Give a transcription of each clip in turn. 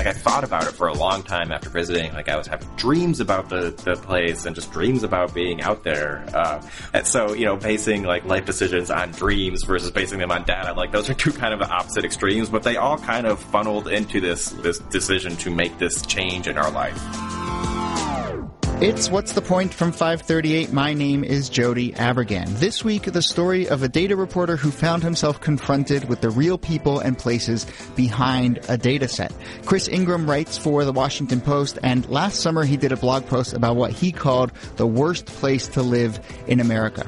like I thought about it for a long time after visiting. Like I was having dreams about the place and just dreams about being out there. And so, you know, basing like life decisions on dreams versus basing them on data, like those are two kind of opposite extremes, but they all kind of funneled into this decision to make this change in our life. It's What's the Point from 538. My name is Jody Avergan. This week, the story of a data reporter who found himself confronted with the real people and places behind a data set. Chris Ingram writes for the Washington Post, and last summer he did a blog post about what he called the worst place to live in America.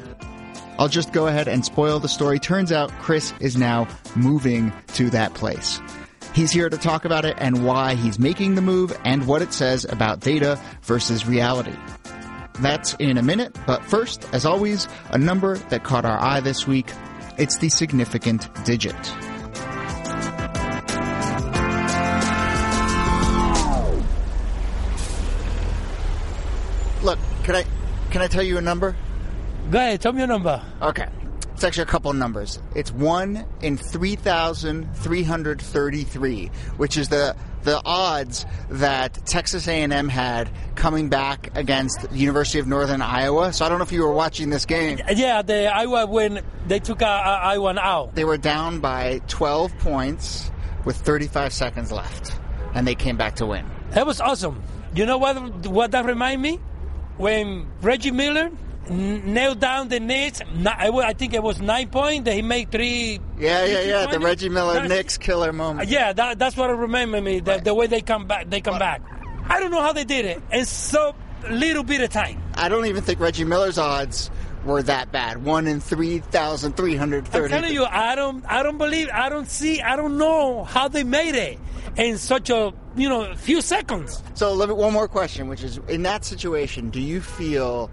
I'll just go ahead and spoil the story. Turns out Chris is now moving to that place. He's here to talk about it and why he's making the move and what it says about data versus reality. That's in a minute, but first, as always, a number that caught our eye this week. It's the significant digit. Look, can I tell you a number? Go ahead, tell me a number. Okay. It's actually a couple of numbers. It's 1 in 3,333, which is the odds that Texas A&M had coming back against the University of Northern Iowa. So I don't know if you were watching this game. Yeah, the Iowa win, they took Iowa out. They were down by 12 points with 35 seconds left, and they came back to win. That was awesome. You know what that reminded me? When Reggie Miller nailed down the Knicks. I think it was 9 points that he made three. Yeah. The Reggie Miller Knicks killer moment. Yeah, that's what it reminded me. Right. The way they come back. I don't know how they did it. And so little bit of time. I don't even think Reggie Miller's odds were that bad. 1 in 3,330. I'm telling you, I don't know how they made it in such a few seconds. So let me one more question, which is in that situation, do you feel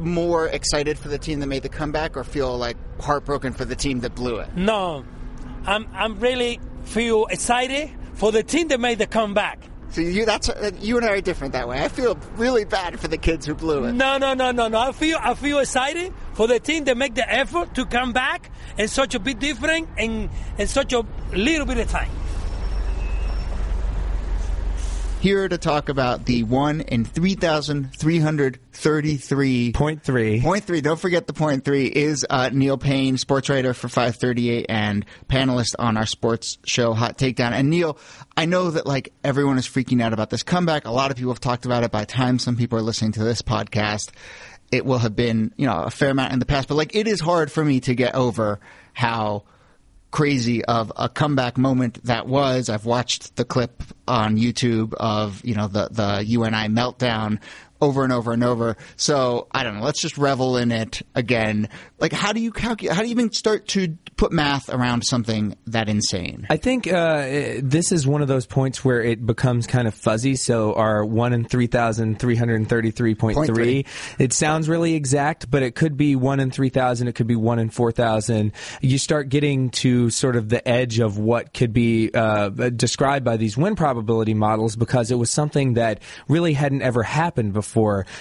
more excited for the team that made the comeback or feel like heartbroken for the team that blew it? No, I'm really feel excited for the team that made the comeback. So you and I are different that way. I feel really bad for the kids who blew it. No. I feel excited for the team that make the effort to come back in such a bit different and in such a little bit of time. Here to talk about the 1 in 3,333. Point three. Don't forget the point three is Neil Payne, sports writer for 538 and panelist on our sports show, Hot Takedown. And Neil, I know that like everyone is freaking out about this comeback. A lot of people have talked about it. By the time some people are listening to this podcast, it will have been, a fair amount in the past. But like it is hard for me to get over how crazy of a comeback moment that was. I've watched the clip on YouTube of, the UNI meltdown over and over and over. So I don't know. Let's just revel in it again. Like, how do you calculate? How do you even start to put math around something that insane? I think this is one of those points where it becomes kind of fuzzy. So our 1 in 3,333.3, it sounds really exact, but it could be 1 in 3,000. It could be 1 in 4,000. You start getting to sort of the edge of what could be described by these win probability models, because it was something that really hadn't ever happened before.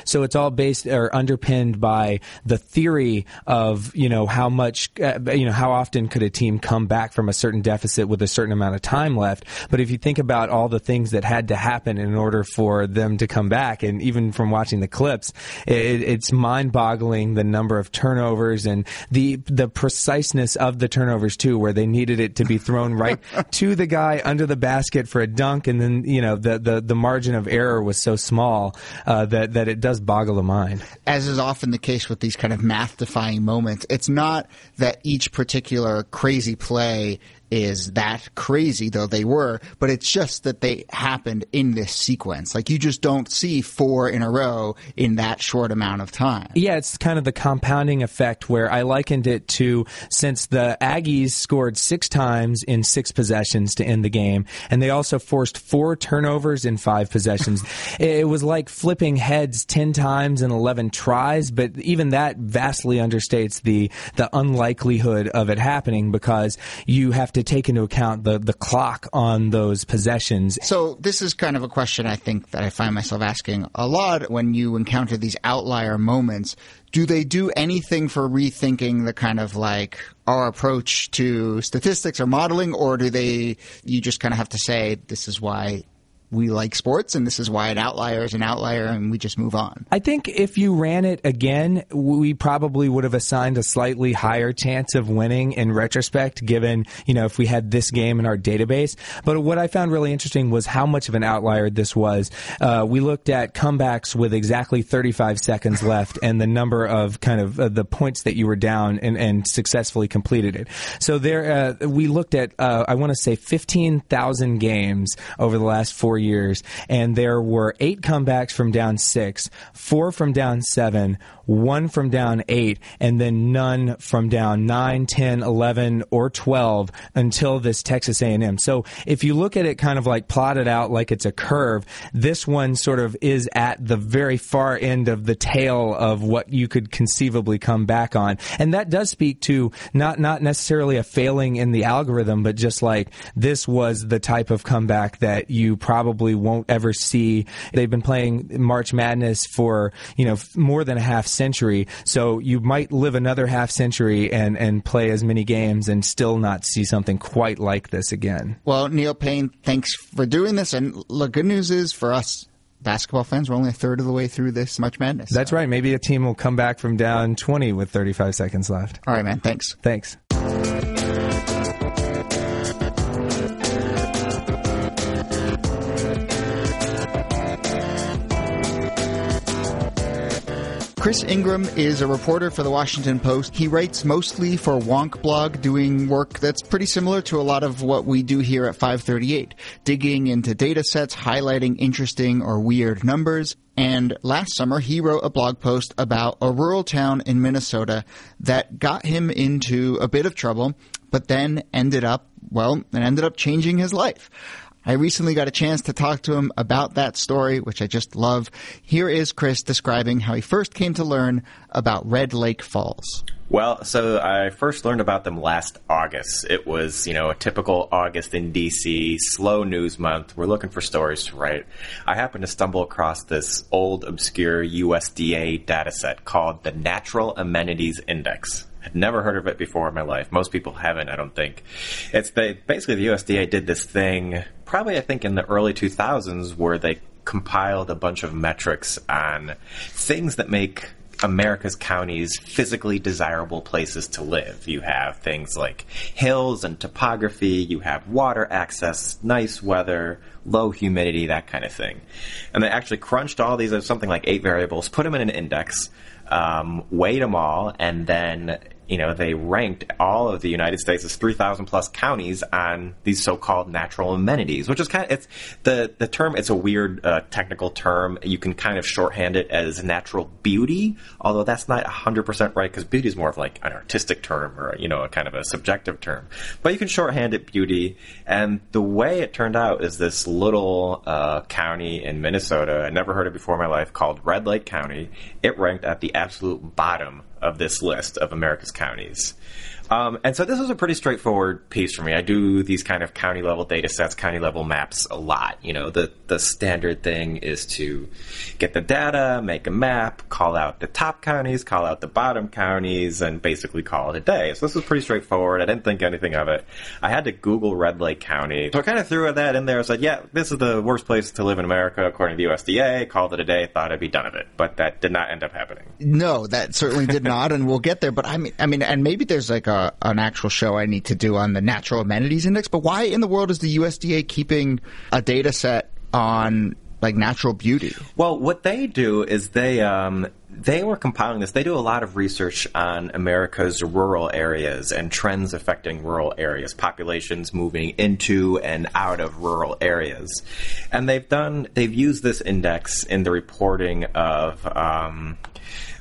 So it's all based or underpinned by the theory of, how much, how often could a team come back from a certain deficit with a certain amount of time left. But if you think about all the things that had to happen in order for them to come back, and even from watching the clips, it's mind-boggling the number of turnovers and the preciseness of the turnovers, too, where they needed it to be thrown right to the guy under the basket for a dunk. And then, the margin of error was so small that it does boggle the mind. As is often the case with these kind of math-defying moments, it's not that each particular crazy play is that crazy, though they were, but it's just that they happened in this sequence. Like, you just don't see 4 in a row in that short amount of time. Yeah, it's kind of the compounding effect, where I likened it to, since the Aggies scored 6 times in 6 possessions to end the game, and they also forced 4 turnovers in 5 possessions. It was like flipping heads 10 times in 11 tries, but even that vastly understates the unlikelihood of it happening, because you have to to take into account the clock on those possessions. So this is kind of a question I think that I find myself asking a lot when you encounter these outlier moments. Do they do anything for rethinking the kind of like our approach to statistics or modeling, or do they – you just kind of have to say this is why – we like sports, and this is why an outlier is an outlier, and we just move on. I think if you ran it again, we probably would have assigned a slightly higher chance of winning in retrospect, given, you know, if we had this game in our database. But what I found really interesting was how much of an outlier this was. We looked at comebacks with exactly 35 seconds left and the number of kind of the points that you were down and successfully completed it. So there, we looked at, I want to say 15,000 games over the last 4 years, and there were 8 comebacks from down 6, 4 from down 7, 1 from down 8, and then none from down 9, 10, 11, or 12 until this Texas A&M. So if you look at it kind of like plotted out like it's a curve, this one sort of is at the very far end of the tail of what you could conceivably come back on. And that does speak to not necessarily a failing in the algorithm, but just like this was the type of comeback that you probably won't ever see. They've been playing March Madness for, you know, more than a half century, so you might live another half century and play as many games and still not see something quite like this again. Well, Neil Payne, thanks for doing this, and the good news is for us basketball fans, we're only a third of the way through this March Madness. That's right. Maybe a team will come back from down 20 with 35 seconds left. All right, man. Thanks. Thanks. Chris Ingram is a reporter for the Washington Post. He writes mostly for Wonk Blog, doing work that's pretty similar to a lot of what we do here at 538, digging into data sets, highlighting interesting or weird numbers. And last summer, he wrote a blog post about a rural town in Minnesota that got him into a bit of trouble, but then ended up changing his life. I recently got a chance to talk to him about that story, which I just love. Here is Chris describing how he first came to learn about Red Lake Falls. Well, so I first learned about them last August. It was, you know, a typical August in D.C., slow news month. We're looking for stories to write. I happened to stumble across this old, obscure USDA data set called the Natural Amenities Index. Never heard of it before in my life. Most people haven't, I don't think. Basically, the USDA did this thing, probably I think in the early 2000s, where they compiled a bunch of metrics on things that make America's counties physically desirable places to live. You have things like hills and topography, you have water access, nice weather, low humidity, that kind of thing. And they actually crunched all these, something like 8 variables, put them in an index, weighed them all, and then, you know, they ranked all of the United States' 3,000-plus counties on these so-called natural amenities, which is kind of, it's the term, it's a weird technical term. You can kind of shorthand it as natural beauty, although that's not 100% right, because beauty is more of like an artistic term or, you know, a kind of a subjective term. But you can shorthand it beauty, and the way it turned out is this little county in Minnesota, I never heard it before in my life, called Red Lake County. It ranked at the absolute bottom of this list of America's counties. And so this was a pretty straightforward piece for me. I do these kind of county-level data sets, county-level maps a lot. You know, the standard thing is to get the data, make a map, call out the top counties, call out the bottom counties, and basically call it a day. So this was pretty straightforward. I didn't think anything of it. I had to Google Red Lake County. So I kind of threw that in there and said, yeah, this is the worst place to live in America, according to the USDA. Called it a day, thought I'd be done with it. But that did not end up happening. No, that certainly did not, and we'll get there. But I mean, and maybe there's like an actual show I need to do on the Natural Amenities Index, but why in the world is the USDA keeping a data set on like natural beauty? Well, what they do is they were compiling this. They do a lot of research on America's rural areas and trends affecting rural areas, populations moving into and out of rural areas. And they've used this index in the reporting of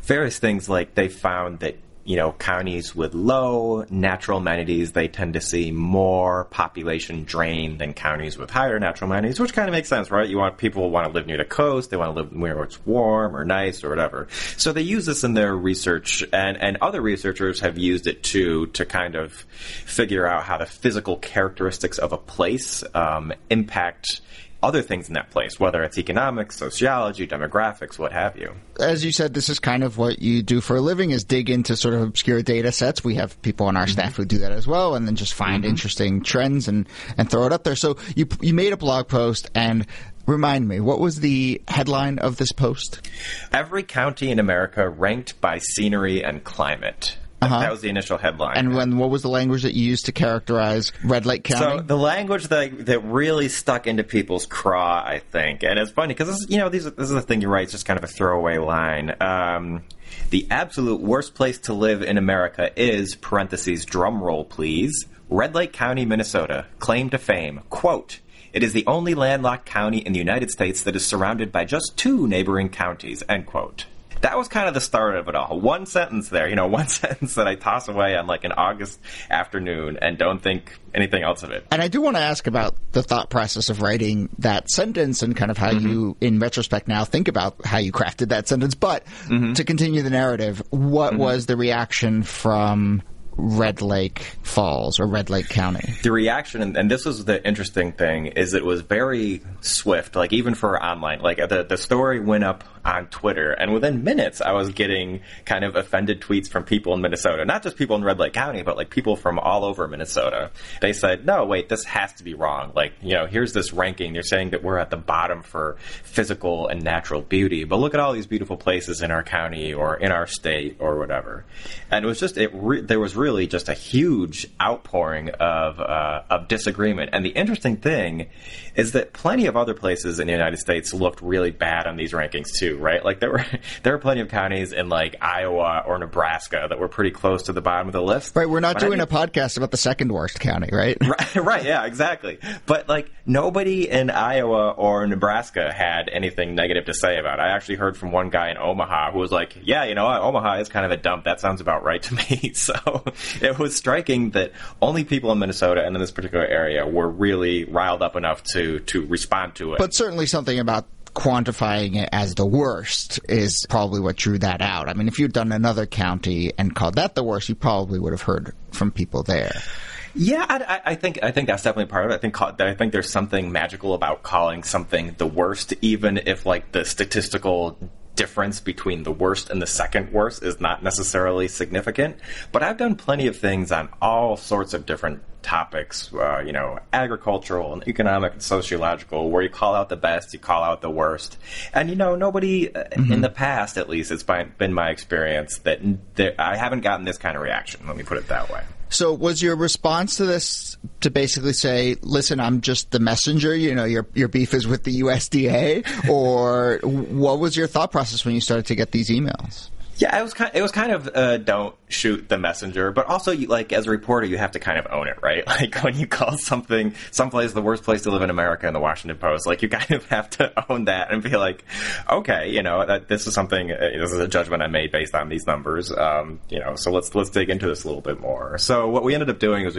various things, like they found that you know, counties with low natural amenities, they tend to see more population drain than counties with higher natural amenities, which kind of makes sense, right? You want people want to live near the coast, they want to live where it's warm or nice or whatever. So they use this in their research, and other researchers have used it too to kind of figure out how the physical characteristics of a place impact other things in that place, whether it's economics, sociology, demographics, what have you. As you said, this is kind of what you do for a living, is dig into sort of obscure data sets. We have people on our staff who do that as well, and then just find interesting trends and throw it up there. So you made a blog post, and remind me, what was the headline of this post? Every county in America ranked by scenery and climate. That was the initial headline. And what was the language that you used to characterize Red Lake County? So the language that really stuck into people's craw, I think, and it's funny because this is the thing you write. It's just kind of a throwaway line. The absolute worst place to live in America is (parentheses drum roll please) Red Lake County, Minnesota. Claim to fame, quote. It is the only landlocked county in the United States that is surrounded by just two neighboring counties. End quote. That was kind of the start of it all. One sentence there, one sentence that I toss away on an August afternoon and don't think anything else of it. And I do want to ask about the thought process of writing that sentence and kind of how you, in retrospect now, think about how you crafted that sentence. But to continue the narrative, what was the reaction from Red Lake Falls or Red Lake County? The reaction, and this was the interesting thing, is it was very swift, even for online. The story went up on Twitter, and within minutes I was getting kind of offended tweets from people in Minnesota. Not just people in Red Lake County, but people from all over Minnesota. They said, no, wait, this has to be wrong. Here's this ranking. They're saying that we're at the bottom for physical and natural beauty, but look at all these beautiful places in our county or in our state or whatever. And it was just, there was really just a huge outpouring of disagreement. And the interesting thing is that plenty of other places in the United States looked really bad on these rankings too, right? There were plenty of counties in Iowa or Nebraska that were pretty close to the bottom of the list. Right, we're not doing a podcast about the second worst county, right? Right, yeah, exactly. But nobody in Iowa or Nebraska had anything negative to say about it. I actually heard from one guy in Omaha who was like, yeah, Omaha is kind of a dump. That sounds about right to me. So it was striking that only people in Minnesota and in this particular area were really riled up enough to respond to it. But certainly something about quantifying it as the worst is probably what drew that out. I mean, if you'd done another county and called that the worst, you probably would have heard from people there. Yeah, I think that's definitely part of it. I think there's something magical about calling something the worst, even if the statistical difference between the worst and the second worst is not necessarily significant. But I've done plenty of things on all sorts of different topics, agricultural and economic and sociological, where you call out the best, you call out the worst. And, nobody in the past, at least, it's been my experience that I haven't gotten this kind of reaction. Let me put it that way. So was your response to this to basically say, listen, I'm just the messenger, your beef is with the USDA? Or what was your thought process when you started to get these emails? Yeah, it was kind of don't shoot the messenger, but also as a reporter, you have to kind of own it, right? When you call something, someplace the worst place to live in America in the Washington Post, you kind of have to own that and be okay, that this is something, this is a judgment I made based on these numbers, so let's dig into this a little bit more. So what we ended up doing is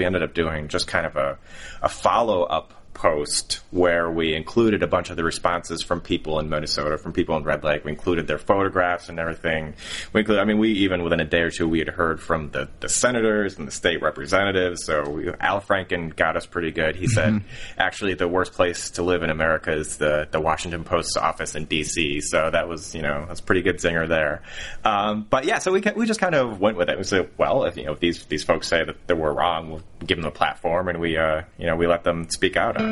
just kind of a follow-up post where we included a bunch of the responses from people in Minnesota, from people in Red Lake. We included their photographs and everything. We even within a day or two, we had heard from the senators and the state representatives. So Al Franken got us pretty good. He said, actually, the worst place to live in America is the Washington Post's office in D.C. So that was, that's a pretty good zinger there. But yeah, so we just kind of went with it. We said, well, if these folks say that we're wrong, we'll give them a platform, and we let them speak out on it.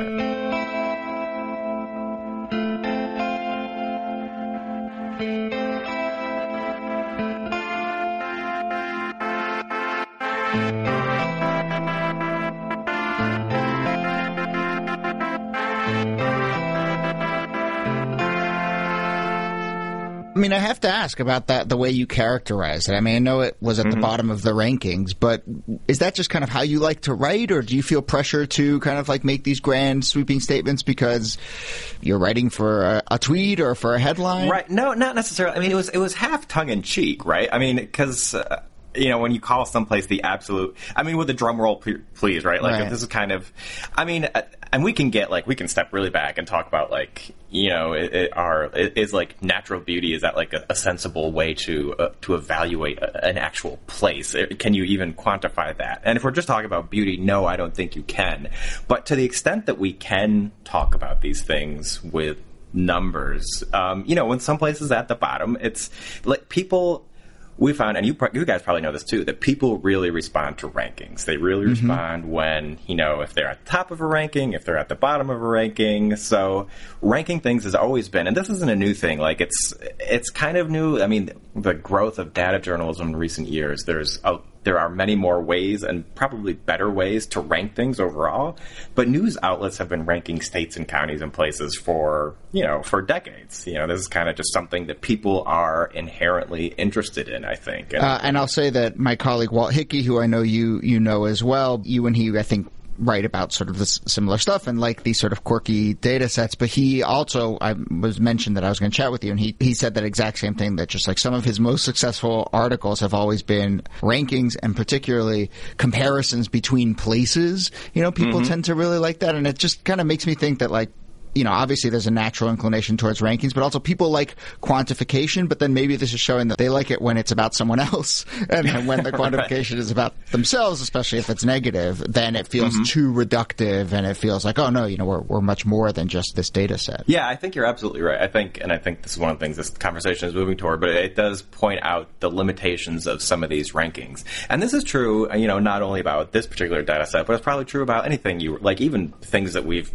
I mean, I have to ask about that, the way you characterize it. I mean, I know it was at the bottom of the rankings, but is that just kind of how you like to write, or do you feel pressure to kind of make these grand sweeping statements because you're writing for a tweet or for a headline? Right. No, not necessarily. I mean, it was half tongue in cheek, right? I mean, because you know, when you call someplace the absolute, I mean, with a drum roll, please, right? Like, right. This is kind of, I mean, and we can get, like, we can step really back and talk about, like, you know, is like natural beauty, is that like a sensible way to evaluate an actual place? Can you even quantify that? And if we're just talking about beauty, no, I don't think you can. But to the extent that we can talk about these things with numbers, you know, when some place is at the bottom, it's like people... We found, and you guys probably know this too, that people really respond to rankings. They really mm-hmm. respond when, you know, if they're at the top of a ranking, if they're at the bottom of a ranking. So ranking things has always been, and this isn't a new thing. Like, it's kind of new. I mean, the growth of data journalism in recent years, there are many more ways and probably better ways to rank things overall. But news outlets have been ranking states and counties and places for, you know, for decades. You know, this is kind of just something that people are inherently interested in, I think. And I'll say that my colleague Walt Hickey, who I know you know as well, you and he, I think, write about sort of this similar stuff and like these sort of quirky data sets. But he also, I was mentioned that I was going to chat with you, and he said that exact same thing, that just like some of his most successful articles have always been rankings and particularly comparisons between places. You know, people mm-hmm. tend to really like that. And it just kind of makes me think that, like, you know, obviously there's a natural inclination towards rankings, but also people like quantification, but then maybe this is showing that they like it when it's about someone else, and when the quantification right. is about themselves, especially if it's negative, then it feels mm-hmm. too reductive, and it feels like, oh no, you know, we're much more than just this data set. Yeah, I think you're absolutely right. I think this is one of the things this conversation is moving toward, but it does point out the limitations of some of these rankings. And this is true, you know, not only about this particular data set, but it's probably true about anything you, like even things that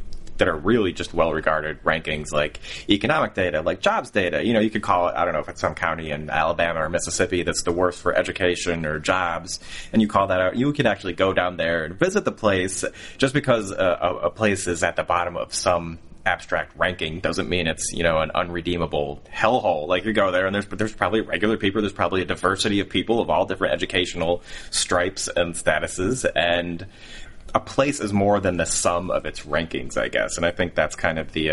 are really just well-regarded rankings, like economic data, like jobs data. You know, you could call it, I don't know if it's some county in Alabama or Mississippi that's the worst for education or jobs, and you call that out. You can actually go down there and visit the place. Just because a place is at the bottom of some abstract ranking doesn't mean it's, you know, an unredeemable hellhole. Like, you go there and there's probably regular people, there's probably a diversity of people of all different educational stripes and statuses, and a place is more than the sum of its rankings, I guess. And I think that's kind of the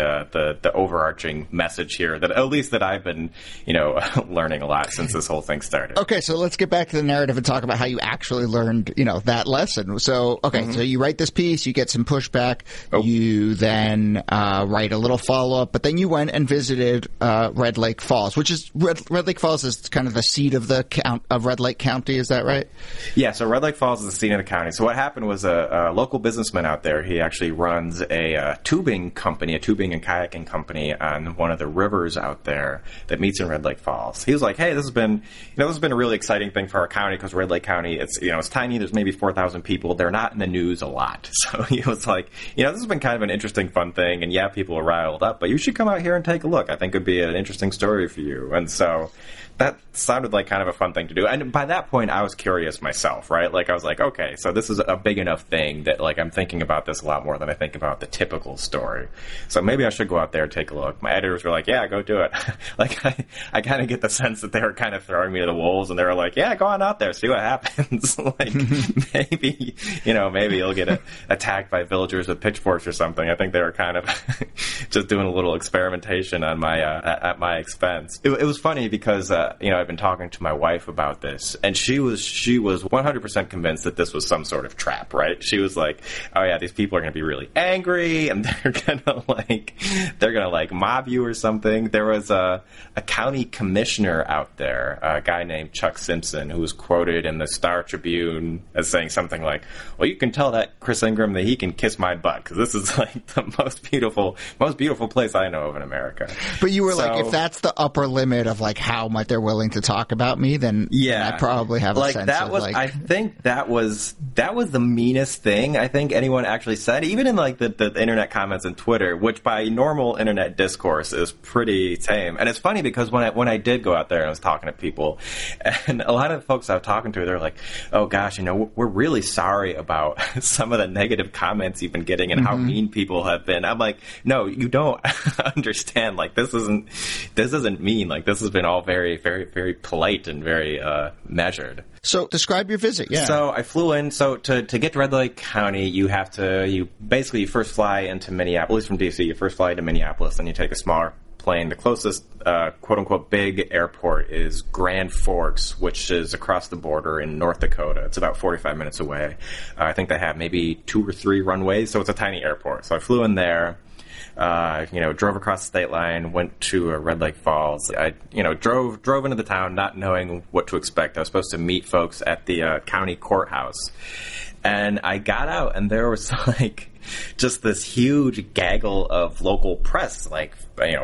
overarching message here, that at least that I've been, you know, learning a lot since this whole thing started. Okay, so let's get back to the narrative and talk about how you actually learned, you know, that lesson. So, okay, mm-hmm. so you write this piece, you get some pushback, you then write a little follow-up, but then you went and visited Red Lake Falls, which is, Red Lake Falls is kind of the seat of the of Red Lake County, is that right? Yeah, so Red Lake Falls is the seat of the county. So what happened was a local businessman out there. He actually runs a tubing and kayaking company on one of the rivers out there that meets in Red Lake Falls. He was like, "Hey, this has been a really exciting thing for our county, because Red Lake County, it's, you know, it's tiny. There's maybe 4,000 people. They're not in the news a lot." So he was like, "You know, this has been kind of an interesting, fun thing, and yeah, people are riled up, but you should come out here and take a look. I think it'd be an interesting story for you." And so that sounded like kind of a fun thing to do. And by that point, I was curious myself, right? Like, I was like, okay, so this is a big enough thing that, like, I'm thinking about this a lot more than I think about the typical story. So maybe I should go out there and take a look. My editors were like, yeah, go do it. Like, I kind of get the sense that they were kind of throwing me to the wolves, and they were like, yeah, go on out there, see what happens. Like, maybe you'll get attacked by villagers with pitchforks or something. I think they were kind of just doing a little experimentation on my at my expense. It was funny because, you know, I've been talking to my wife about this, and she was 100% convinced that this was some sort of trap, right? She was like, oh yeah, these people are going to be really angry, and they're going to mob you or something. There was a county commissioner out there, a guy named Chuck Simpson, who was quoted in the Star Tribune as saying something like, well, you can tell that Chris Ingram that he can kiss my butt, because this is like the most beautiful place I know of in America. But you were so, like, if that's the upper limit of like how much they're willing to talk about me, then yeah, I probably have a like sense that of was, like. I think that was the meanest thing I think anyone actually said, even in like the internet comments and Twitter, which by normal internet discourse is pretty tame. And it's funny because when I did go out there and I was talking to people, and a lot of the folks I was talking to, they're like, oh gosh, you know, we're really sorry about some of the negative comments you've been getting and mm-hmm. how mean people have been. I'm like, no, you don't understand. Like, this isn't mean. Like, this has been all very, very, very polite and very measured. So describe your visit. Yeah. So I flew in. So to get to Red Lake County, you basically first fly into Minneapolis from DC. You first fly to Minneapolis, then you take a smaller plane. The closest, quote-unquote, big airport is Grand Forks, which is across the border in North Dakota. It's about 45 minutes away. I think they have maybe 2 or 3 runways, so it's a tiny airport. So I flew in there. Drove across the state line, went to Red Lake Falls. I drove into the town not knowing what to expect. I was supposed to meet folks at the county courthouse. And I got out, and there was, just this huge gaggle of local press,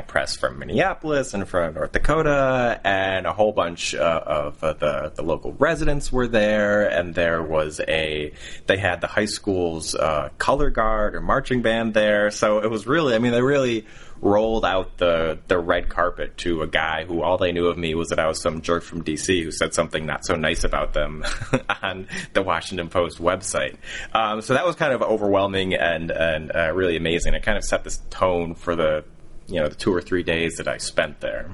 press from Minneapolis and from North Dakota, and a whole bunch of the local residents were there, and they had the high school's color guard or marching band there, so it was really, they really rolled out the red carpet to a guy who all they knew of me was that I was some jerk from D.C. who said something not so nice about them on the Washington Post website. So that was kind of overwhelming and really amazing. It kind of set this tone for the 2 or 3 days that I spent there.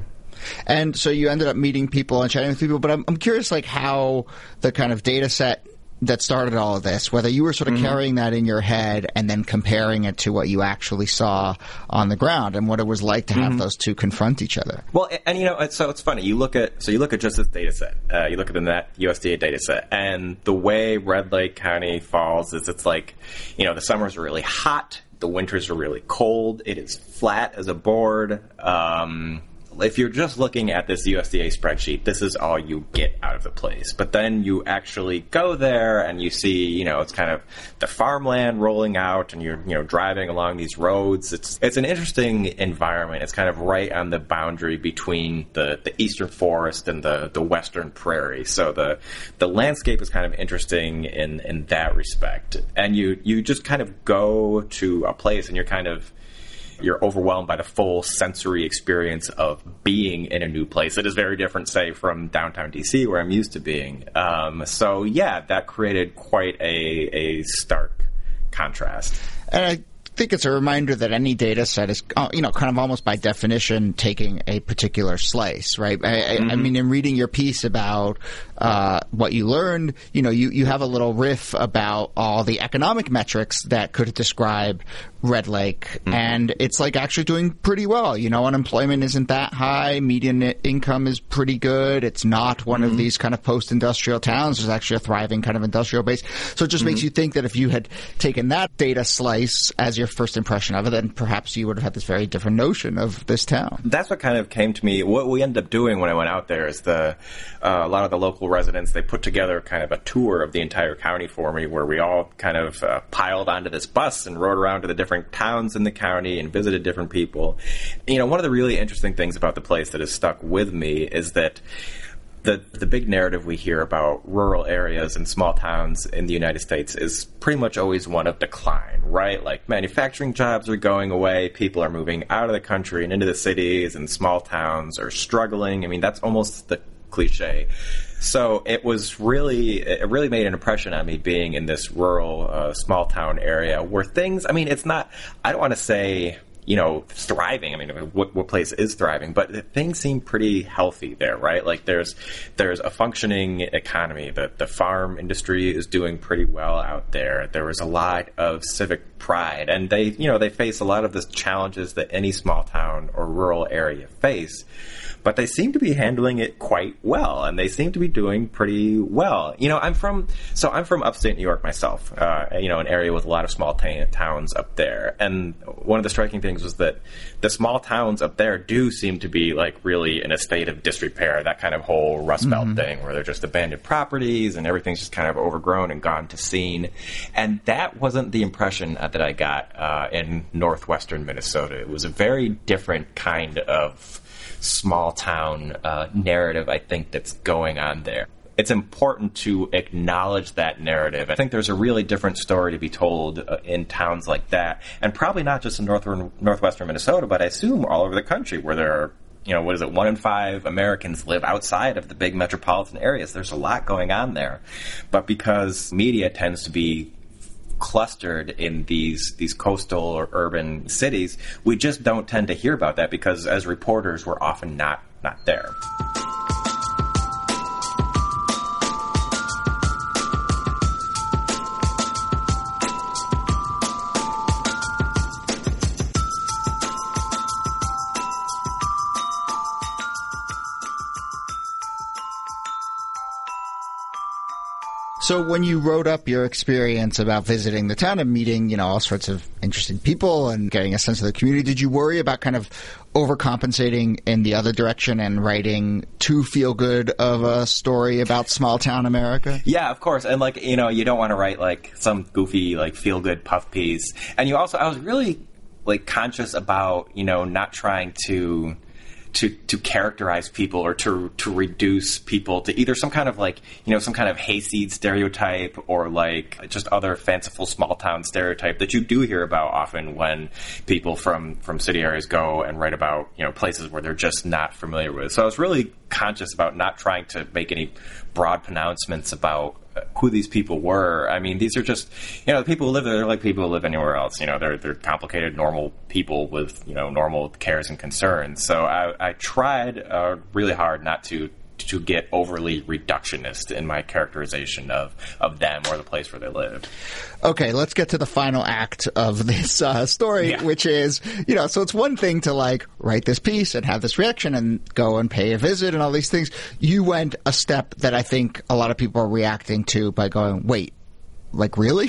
And so you ended up meeting people and chatting with people, but I'm curious, how the kind of data set that started all of this, whether you were sort of carrying that in your head and then comparing it to what you actually saw on the ground and what it was like to have those two confront each other. Well, and so it's funny. You look at just this data set. You look at the USDA data set, and the way Red Lake County falls is it's the summers are really hot, the winters are really cold. It is flat as a board. If you're just looking at this USDA spreadsheet, this is all you get out of the place. But then you actually go there and you see, it's kind of the farmland rolling out and you're, driving along these roads. It's an interesting environment. It's kind of right on the boundary between the eastern forest and the western prairie. So the landscape is kind of interesting in that respect. And you just kind of go to a place and you're overwhelmed by the full sensory experience of being in a new place. It is very different, say, from downtown D.C., where I'm used to being. That created quite a stark contrast. And I think it's a reminder that any data set is, kind of almost by definition taking a particular slice, right? In reading your piece about what you learned, you have a little riff about all the economic metrics that could describe Red Lake, and it's actually doing pretty well. Unemployment isn't that high. Median income is pretty good. It's not one of these kind of post-industrial towns. There's actually a thriving kind of industrial base. So it just makes you think that if you had taken that data slice as your first impression of it, then perhaps you would have had this very different notion of this town. That's what kind of came to me. What we ended up doing when I went out there is a lot of the local residents, they put together kind of a tour of the entire county for me where we all kind of piled onto this bus and rode around to the different towns in the county and visited different people. One of the really interesting things about the place that has stuck with me is that the big narrative we hear about rural areas and small towns in the United States is pretty much always one of decline, right? Manufacturing jobs are going away, people are moving out of the country and into the cities, and small towns are struggling. That's almost the cliche. So it really made an impression on me being in this rural, small town area where things, it's not, I don't want to say, thriving. What place is thriving? But things seem pretty healthy there, right? There's a functioning economy. The farm industry is doing pretty well out there. There was a lot of civic pride, and they face a lot of the challenges that any small town or rural area face. But they seem to be handling it quite well, and they seem to be doing pretty well. I'm from upstate New York myself. An area with a lot of small towns up there, and one of the striking things was that the small towns up there do seem to be really in a state of disrepair, that kind of whole Rust Belt thing where they're just abandoned properties and everything's just kind of overgrown and gone to seed. And that wasn't the impression that I got in northwestern Minnesota. It was a very different kind of small town narrative, I think, that's going on there. It's important to acknowledge that narrative. I think there's a really different story to be told in towns like that, and probably not just in northwestern Minnesota, but I assume all over the country where there are, 1 in 5 Americans live outside of the big metropolitan areas. There's a lot going on there. But because media tends to be clustered in these coastal or urban cities, we just don't tend to hear about that because as reporters, we're often not there. So when you wrote up your experience about visiting the town and meeting, you know, all sorts of interesting people and getting a sense of the community, did you worry about kind of overcompensating in the other direction and writing too feel good of a story about small town America? Yeah, of course. And like, you know, you don't want to write like some goofy, like feel good puff piece. And you also, I was really like conscious about, you know, not trying to characterize people or to reduce people to either some kind of like, you know, some kind of hayseed stereotype or like just other fanciful small town stereotype that you do hear about often when people from city areas go and write about, you know, places where they're just not familiar with. So I was really conscious about not trying to make any broad pronouncements about who these people were. I mean, these are just, you know, the people who live there, they're like people who live anywhere else. You know, they're complicated, normal people with, you know, normal cares and concerns. So I tried really hard not to get overly reductionist in my characterization of them or the place where they live. Okay, let's get to the final act of this story, yeah. Which is, you know, so it's one thing to like write this piece and have this reaction and go and pay a visit and all these things. You went a step that I think a lot of people are reacting to by going, wait, like really?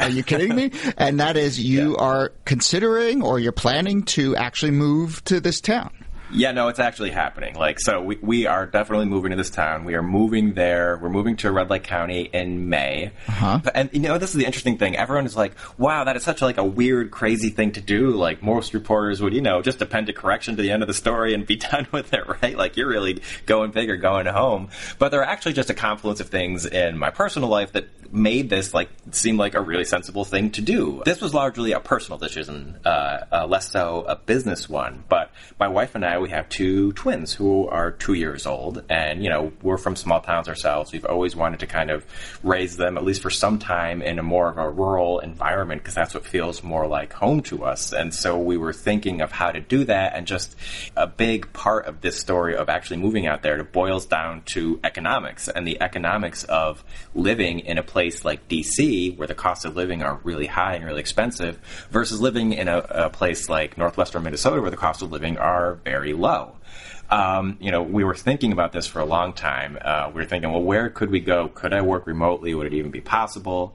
Are you kidding me? And that is you are considering or you're planning to actually move to this town. Yeah, no, it's actually happening. Like, so we are definitely moving to this town. We are moving there. We're moving to Red Lake County in May. Uh-huh. And, you know, this is the interesting thing. Everyone is like, wow, that is such like a weird, crazy thing to do. Like, most reporters would, you know, just append a correction to the end of the story and be done with it, right? Like, you're really going big or going home. But there are actually just a confluence of things in my personal life that made this, like, seem like a really sensible thing to do. This was largely a personal decision, less so a business one. But my wife and I, we have two twins who are 2 years old, and, you know, we're from small towns ourselves. We've always wanted to kind of raise them, at least for some time, in a more of a rural environment, because that's what feels more like home to us. And so we were thinking of how to do that, and just a big part of this story of actually moving out there, it boils down to economics, and the economics of living in a place like DC, where the costs of living are really high and really expensive, versus living in a place like northwestern Minnesota, where the cost of living are very low. You know, we were thinking about this for a long time. We were thinking, well, where could we go? Could I work remotely? Would it even be possible?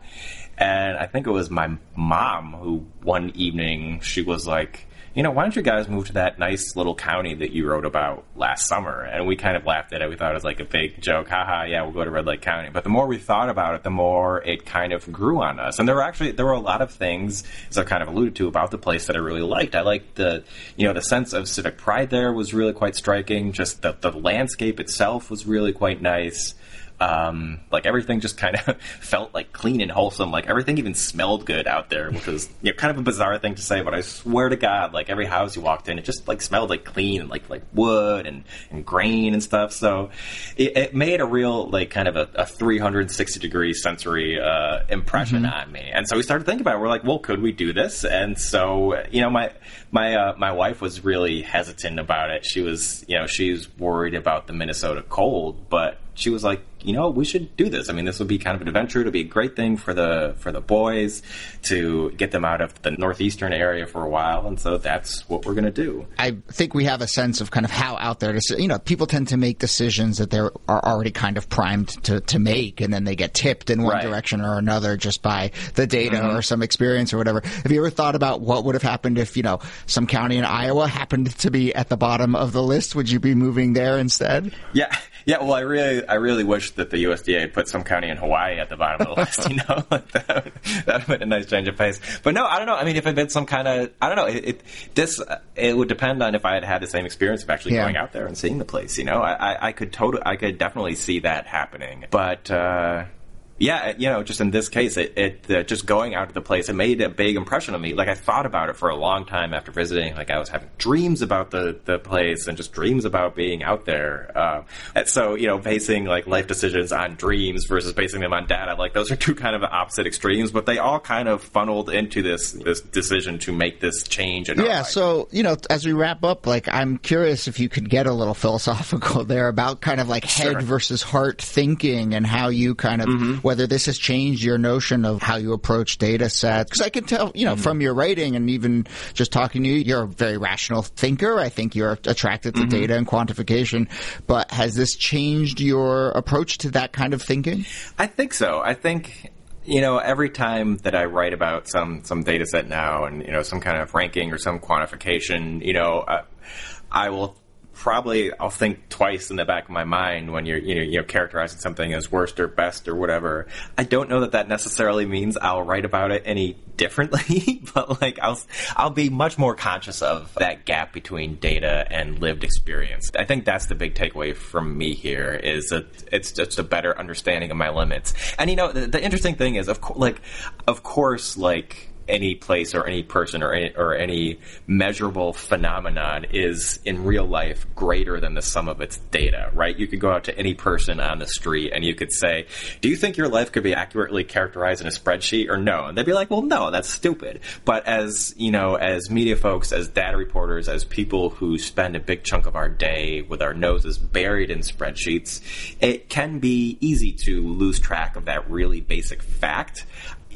And I think it was my mom who one evening, she was like, you know, why don't you guys move to that nice little county that you wrote about last summer? And we kind of laughed at it. We thought it was like a big joke. Haha, yeah, we'll go to Red Lake County. But the more we thought about it, the more it kind of grew on us. And there were a lot of things, as I kind of alluded to, about the place that I really liked. I liked the, you know, the sense of civic pride there was really quite striking. Just the landscape itself was really quite nice. Like everything just kind of felt like clean and wholesome. Like everything even smelled good out there, which was, you know, kind of a bizarre thing to say, but I swear to God, like every house you walked in, it just like smelled like clean and like wood and grain and stuff. So it made a real like kind of a 360 degree sensory impression mm-hmm. on me. And so we started thinking about it. We're like, well, could we do this? And so, you know, my wife was really hesitant about it. She was, you know, she's worried about the Minnesota cold, but she was like, you know, we should do this. I mean, this would be kind of an adventure. It'll be a great thing for the boys to get them out of the northeastern area for a while. And so that's what we're going to do. I think we have a sense of kind of how out there, you know, people tend to make decisions that they are already kind of primed to make, and then they get tipped in one direction or another just by the data mm-hmm. or some experience or whatever. Have you ever thought about what would have happened if, you know, some county in Iowa happened to be at the bottom of the list? Would you be moving there instead? Yeah. Well, I really wish that the USDA had put some county in Hawaii at the bottom of the list, you know, like that would have been a nice change of pace. But no, I don't know. I mean, if it had been some kind of, I don't know, it would depend on if I had had the same experience of actually going out there and seeing the place, you know. I could definitely see that happening. But, yeah, you know, just in this case, it just going out to the place, it made a big impression on me. Like, I thought about it for a long time after visiting. Like, I was having dreams about the place and just dreams about being out there. And so, you know, basing, like, life decisions on dreams versus basing them on data, like, those are two kind of opposite extremes, but they all kind of funneled into this decision to make this change. Yeah, so, you know, as we wrap up, like, I'm curious if you could get a little philosophical there about kind of, like, head versus heart thinking and how you kind of... Mm-hmm. whether this has changed your notion of how you approach data sets. Because I can tell, from your writing and even just talking to you, you're a very rational thinker. I think you're attracted to data and quantification. But has this changed your approach to that kind of thinking? I think so. I think, every time that I write about some data set now and, some kind of ranking or some quantification, I'll think twice in the back of my mind when you're characterizing something as worst or best or whatever. I don't know that necessarily means I'll write about it any differently, but I'll be much more conscious of that gap between data and lived experience. I think that's the big takeaway from me here, is that it's just a better understanding of my limits. And the interesting thing is, of course, any place or any person or any measurable phenomenon is in real life greater than the sum of its data, right? You could go out to any person on the street and you could say, do you think your life could be accurately characterized in a spreadsheet or no? And they'd be like, well, no, that's stupid. But as media folks, as data reporters, as people who spend a big chunk of our day with our noses buried in spreadsheets, it can be easy to lose track of that really basic fact.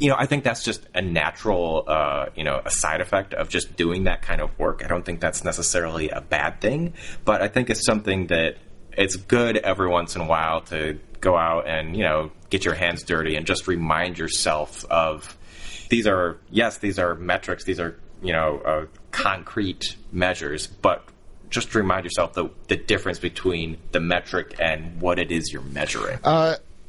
I think that's just a natural, a side effect of just doing that kind of work. I don't think that's necessarily a bad thing, but I think it's something that it's good every once in a while to go out and, get your hands dirty and just remind yourself of these are metrics. These are, concrete measures, but just remind yourself the difference between the metric and what it is you're measuring.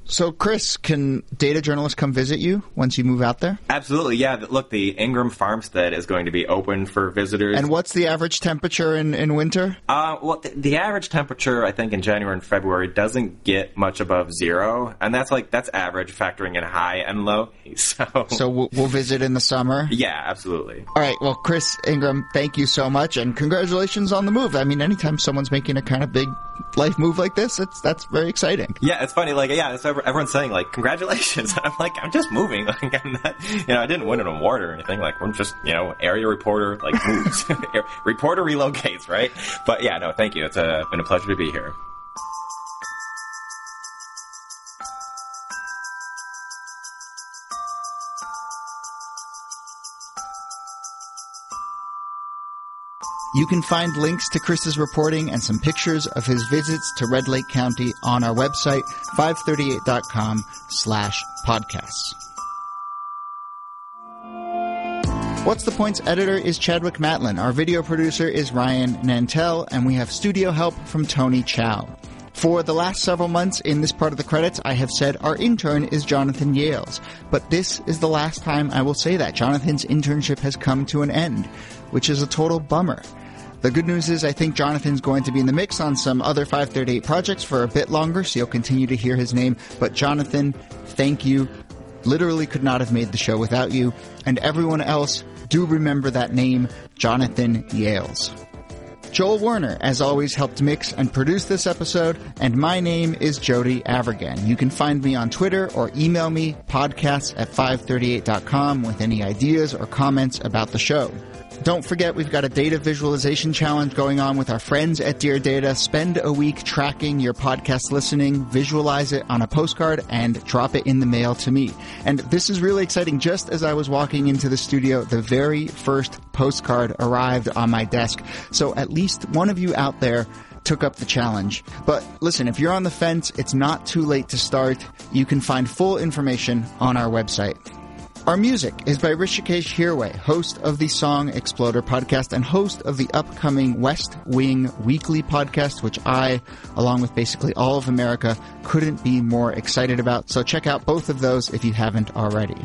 So, Chris, can data journalists come visit you once you move out there? Absolutely, yeah. Look, the Ingram farmstead is going to be open for visitors. And what's the average temperature in winter? The average temperature, I think, in January and February doesn't get much above zero. And that's average, factoring in high and low. So we'll visit in the summer? Yeah, absolutely. All right. Well, Chris Ingram, thank you so much. And congratulations on the move. I mean, anytime someone's making a kind of big life move like this, that's very exciting. Yeah, it's funny. Everyone's saying, congratulations. And I'm like, I'm just moving. I'm not, I didn't win an award or anything. We're just, area reporter, moves. Reporter relocates, right? But, yeah, no, thank you. It's been a pleasure to be here. You can find links to Chris's reporting and some pictures of his visits to Red Lake County on our website, 538.com/podcasts. What's the Point's editor is Chadwick Matlin. Our video producer is Ryan Nantel, and we have studio help from Tony Chow. For the last several months in this part of the credits, I have said our intern is Jonathan Yales. But this is the last time I will say that. Jonathan's internship has come to an end, which is a total bummer. The good news is I think Jonathan's going to be in the mix on some other 538 projects for a bit longer, so you'll continue to hear his name. But Jonathan, thank you. Literally could not have made the show without you. And everyone else, do remember that name, Jonathan Yales. Joel Werner, as always, helped mix and produce this episode, and my name is Jody Avergan. You can find me on Twitter or email me, podcasts@538.com, with any ideas or comments about the show. Don't forget, we've got a data visualization challenge going on with our friends at Dear Data. Spend a week tracking your podcast listening, visualize it on a postcard, and drop it in the mail to me. And this is really exciting. Just as I was walking into the studio, the very first postcard arrived on my desk. So at least one of you out there took up the challenge. But listen, if you're on the fence, it's not too late to start. You can find full information on our website. Our music is by Rishikesh Hirway, host of the Song Exploder podcast and host of the upcoming West Wing Weekly podcast, which I, along with basically all of America, couldn't be more excited about. So check out both of those if you haven't already.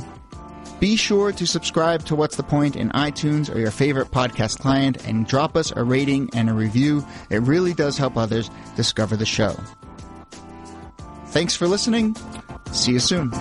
Be sure to subscribe to What's the Point in iTunes or your favorite podcast client and drop us a rating and a review. It really does help others discover the show. Thanks for listening. See you soon.